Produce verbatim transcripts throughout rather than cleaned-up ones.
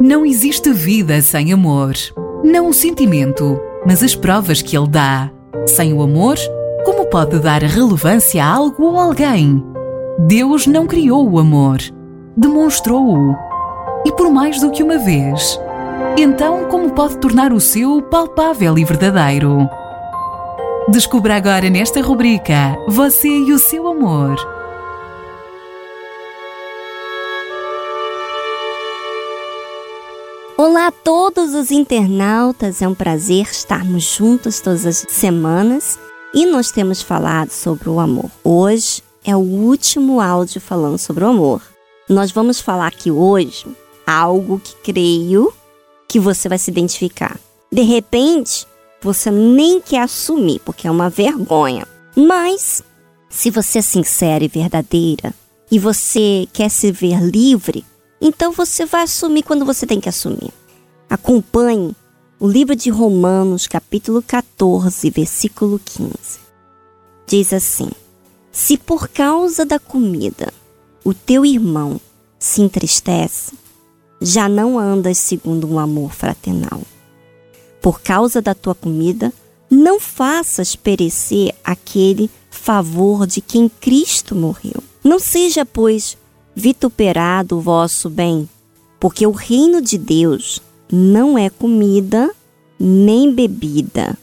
Não existe vida sem amor. Não o sentimento, mas as provas que ele dá. Sem o amor, como pode dar relevância a algo ou alguém? Deus não criou o amor, demonstrou-o. E por mais do que uma vez. Então, como pode tornar o seu palpável e verdadeiro? Descubra agora nesta rubrica Você e o seu amor. Olá a todos os internautas, é um prazer estarmos juntos todas as semanas e nós temos falado sobre o amor. Hoje é o último áudio falando sobre o amor. Nós vamos falar aqui hoje algo que creio que você vai se identificar. De repente, você nem quer assumir, porque é uma vergonha. Mas, se você é sincera e verdadeira e você quer se ver livre, então você vai assumir quando você tem que assumir. Acompanhe o livro de Romanos, capítulo catorze, versículo quinze. Diz assim: se por causa da comida o teu irmão se entristece, já não andas segundo um amor fraternal. Por causa da tua comida, não faças perecer aquele favor de quem Cristo morreu. Não seja, pois, vituperado o vosso bem, porque o reino de Deus não é comida nem bebida,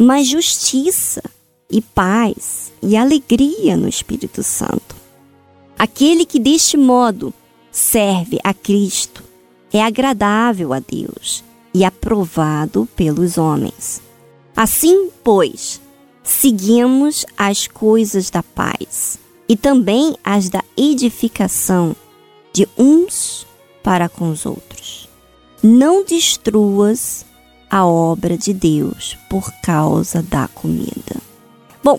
mas justiça e paz e alegria no Espírito Santo. Aquele que deste modo serve a Cristo é agradável a Deus e aprovado pelos homens. Assim, pois, seguimos as coisas da paz e também as da edificação de uns para com os outros. Não destruas a obra de Deus por causa da comida. Bom,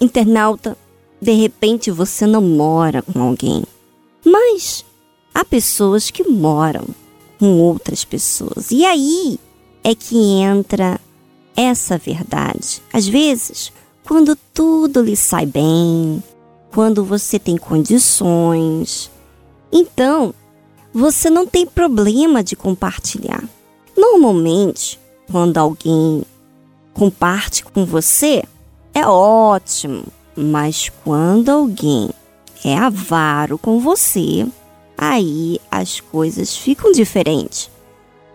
internauta, de repente você não mora com alguém, mas há pessoas que moram com outras pessoas. E aí é que entra essa verdade. Às vezes, quando tudo lhe sai bem, quando você tem condições, então você não tem problema de compartilhar. Normalmente, quando alguém comparte com você, é ótimo. Mas quando alguém é avaro com você, aí as coisas ficam diferentes.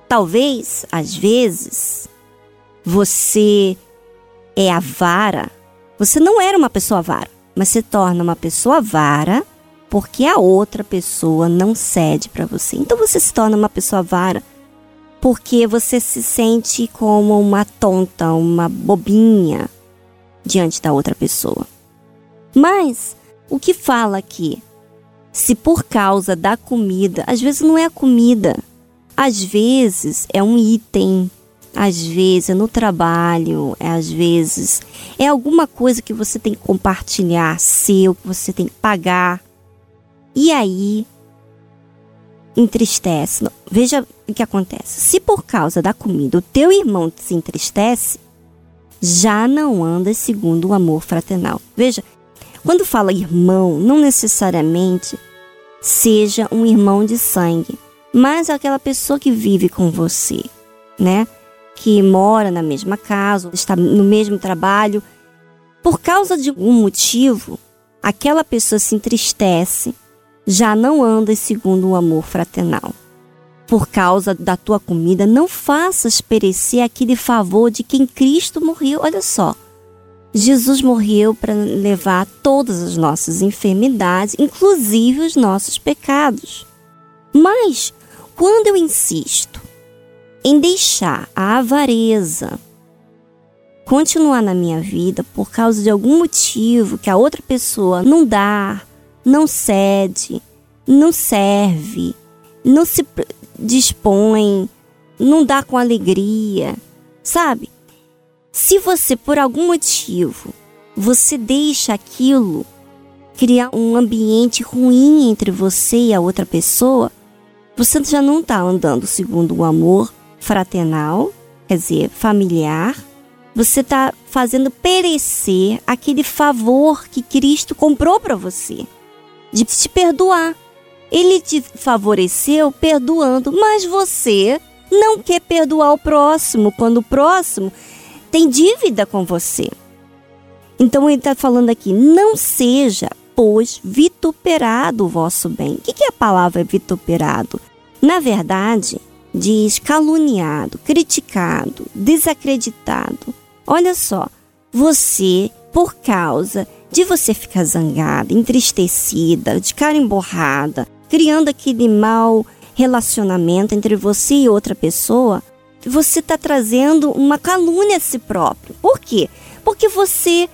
Talvez, às vezes, você é avara. Você não era uma pessoa avara, mas se torna uma pessoa avara porque a outra pessoa não cede para você. Então você se torna uma pessoa avara porque você se sente como uma tonta, uma bobinha diante da outra pessoa. Mas o que fala aqui? Se por causa da comida, às vezes não é a comida, às vezes é um item, às vezes é no trabalho, às vezes é alguma coisa que você tem que compartilhar, seu, que você tem que pagar, e aí entristece. Veja o que acontece. Se por causa da comida o teu irmão se entristece, já não andas segundo o amor fraternal. Veja, quando fala irmão, não necessariamente seja um irmão de sangue, mas aquela pessoa que vive com você, né? Que mora na mesma casa, está no mesmo trabalho. Por causa de algum motivo, aquela pessoa se entristece, já não andas segundo o amor fraternal. Por causa da tua comida, não faças perecer aquele favor de quem Cristo morreu. Olha só. Jesus morreu para levar todas as nossas enfermidades, inclusive os nossos pecados. Mas, quando eu insisto em deixar a avareza continuar na minha vida por causa de algum motivo que a outra pessoa não dá, não cede, não serve, não se dispõe, não dá com alegria, sabe? Se você, por algum motivo, você deixa aquilo criar um ambiente ruim entre você e a outra pessoa, você já não está andando segundo o amor fraternal, quer dizer, familiar. Você está fazendo perecer aquele favor que Cristo comprou para você, de te perdoar. Ele te favoreceu perdoando, mas você não quer perdoar o próximo, quando o próximo tem dívida com você. Então ele está falando aqui, não seja, pois, vituperado o vosso bem. O que é a palavra vituperado? Na verdade, diz caluniado, criticado, desacreditado. Olha só, você, por causa de você ficar zangada, entristecida, de cara emborrada, criando aquele mau relacionamento entre você e outra pessoa, você está trazendo uma calúnia a si próprio. Por quê? Porque você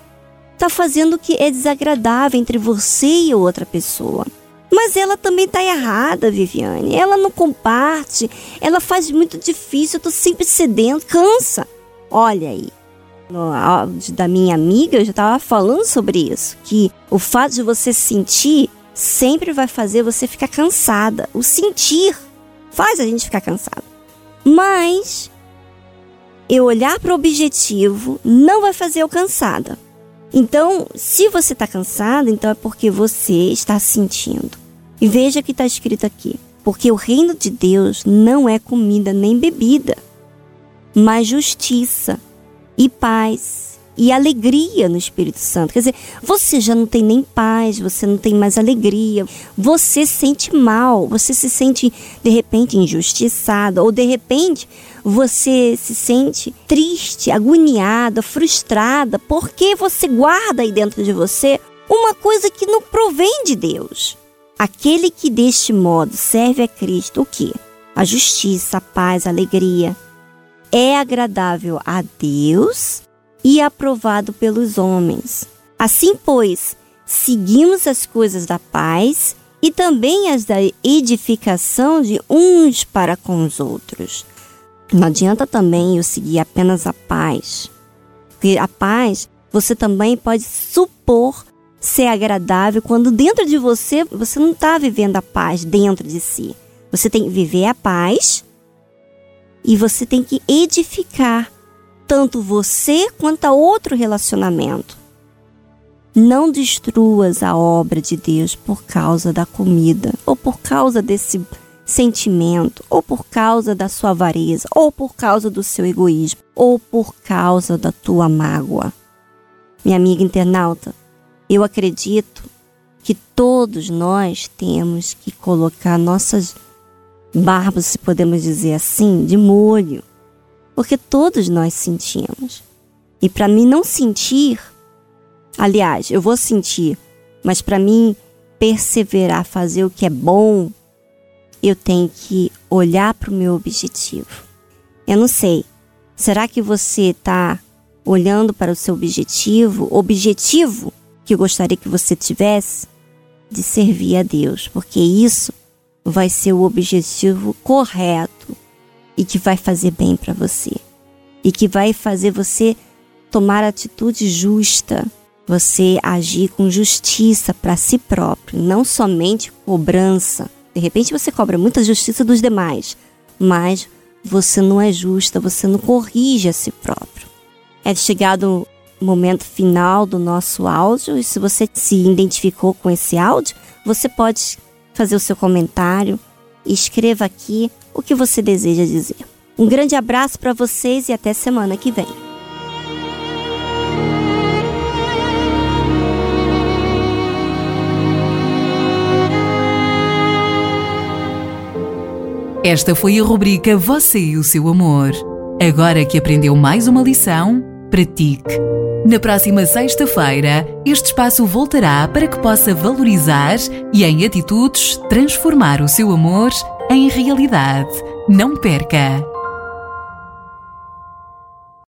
está fazendo o que é desagradável entre você e outra pessoa. Mas ela também está errada, Viviane. Ela não comparte, ela faz muito difícil, eu estou sempre cedendo, cansa. Olha aí, no áudio da minha amiga, eu já estava falando sobre isso, que o fato de você sentir sempre vai fazer você ficar cansada. O sentir faz a gente ficar cansada. Mas eu olhar para o objetivo não vai fazer eu cansada. Então, se você está cansado, então é porque você está sentindo. E veja o que está escrito aqui. Porque o reino de Deus não é comida nem bebida, mas justiça e paz e alegria no Espírito Santo. Quer dizer, você já não tem nem paz, você não tem mais alegria, você sente mal, você se sente, de repente, injustiçada, ou, de repente, você se sente triste, agoniada, frustrada, porque você guarda aí dentro de você uma coisa que não provém de Deus. Aquele que deste modo serve a Cristo, o quê? A justiça, a paz, a alegria. É agradável a Deus e aprovado pelos homens. Assim, pois, seguimos as coisas da paz e também as da edificação de uns para com os outros. Não adianta também eu seguir apenas a paz, porque a paz você também pode supor ser agradável quando dentro de você, você não está vivendo a paz dentro de si. Você tem que viver a paz e você tem que edificar tanto você quanto a outro relacionamento. Não destruas a obra de Deus por causa da comida, ou por causa desse sentimento, ou por causa da sua avareza, ou por causa do seu egoísmo, ou por causa da tua mágoa. Minha amiga internauta, eu acredito que todos nós temos que colocar nossas barbas, se podemos dizer assim, de molho, porque todos nós sentimos. E para mim não sentir, aliás, eu vou sentir, mas para mim perseverar, fazer o que é bom, eu tenho que olhar para o meu objetivo. Eu não sei, será que você está olhando para o seu objetivo, objetivo que eu gostaria que você tivesse? De servir a Deus, porque isso vai ser o objetivo correto e que vai fazer bem para você. E que vai fazer você tomar atitude justa, você agir com justiça para si próprio, não somente cobrança. De repente você cobra muita justiça dos demais, mas você não é justa, você não corrige a si próprio. É chegado o momento final do nosso áudio, e se você se identificou com esse áudio, você pode fazer o seu comentário e escreva aqui o que você deseja dizer. Um grande abraço para vocês e até semana que vem. Esta foi a rubrica Você e o Seu Amor. Agora que aprendeu mais uma lição, pratique. Na próxima sexta-feira, este espaço voltará para que possa valorizar e, em atitudes, transformar o seu amor em realidade. Não perca!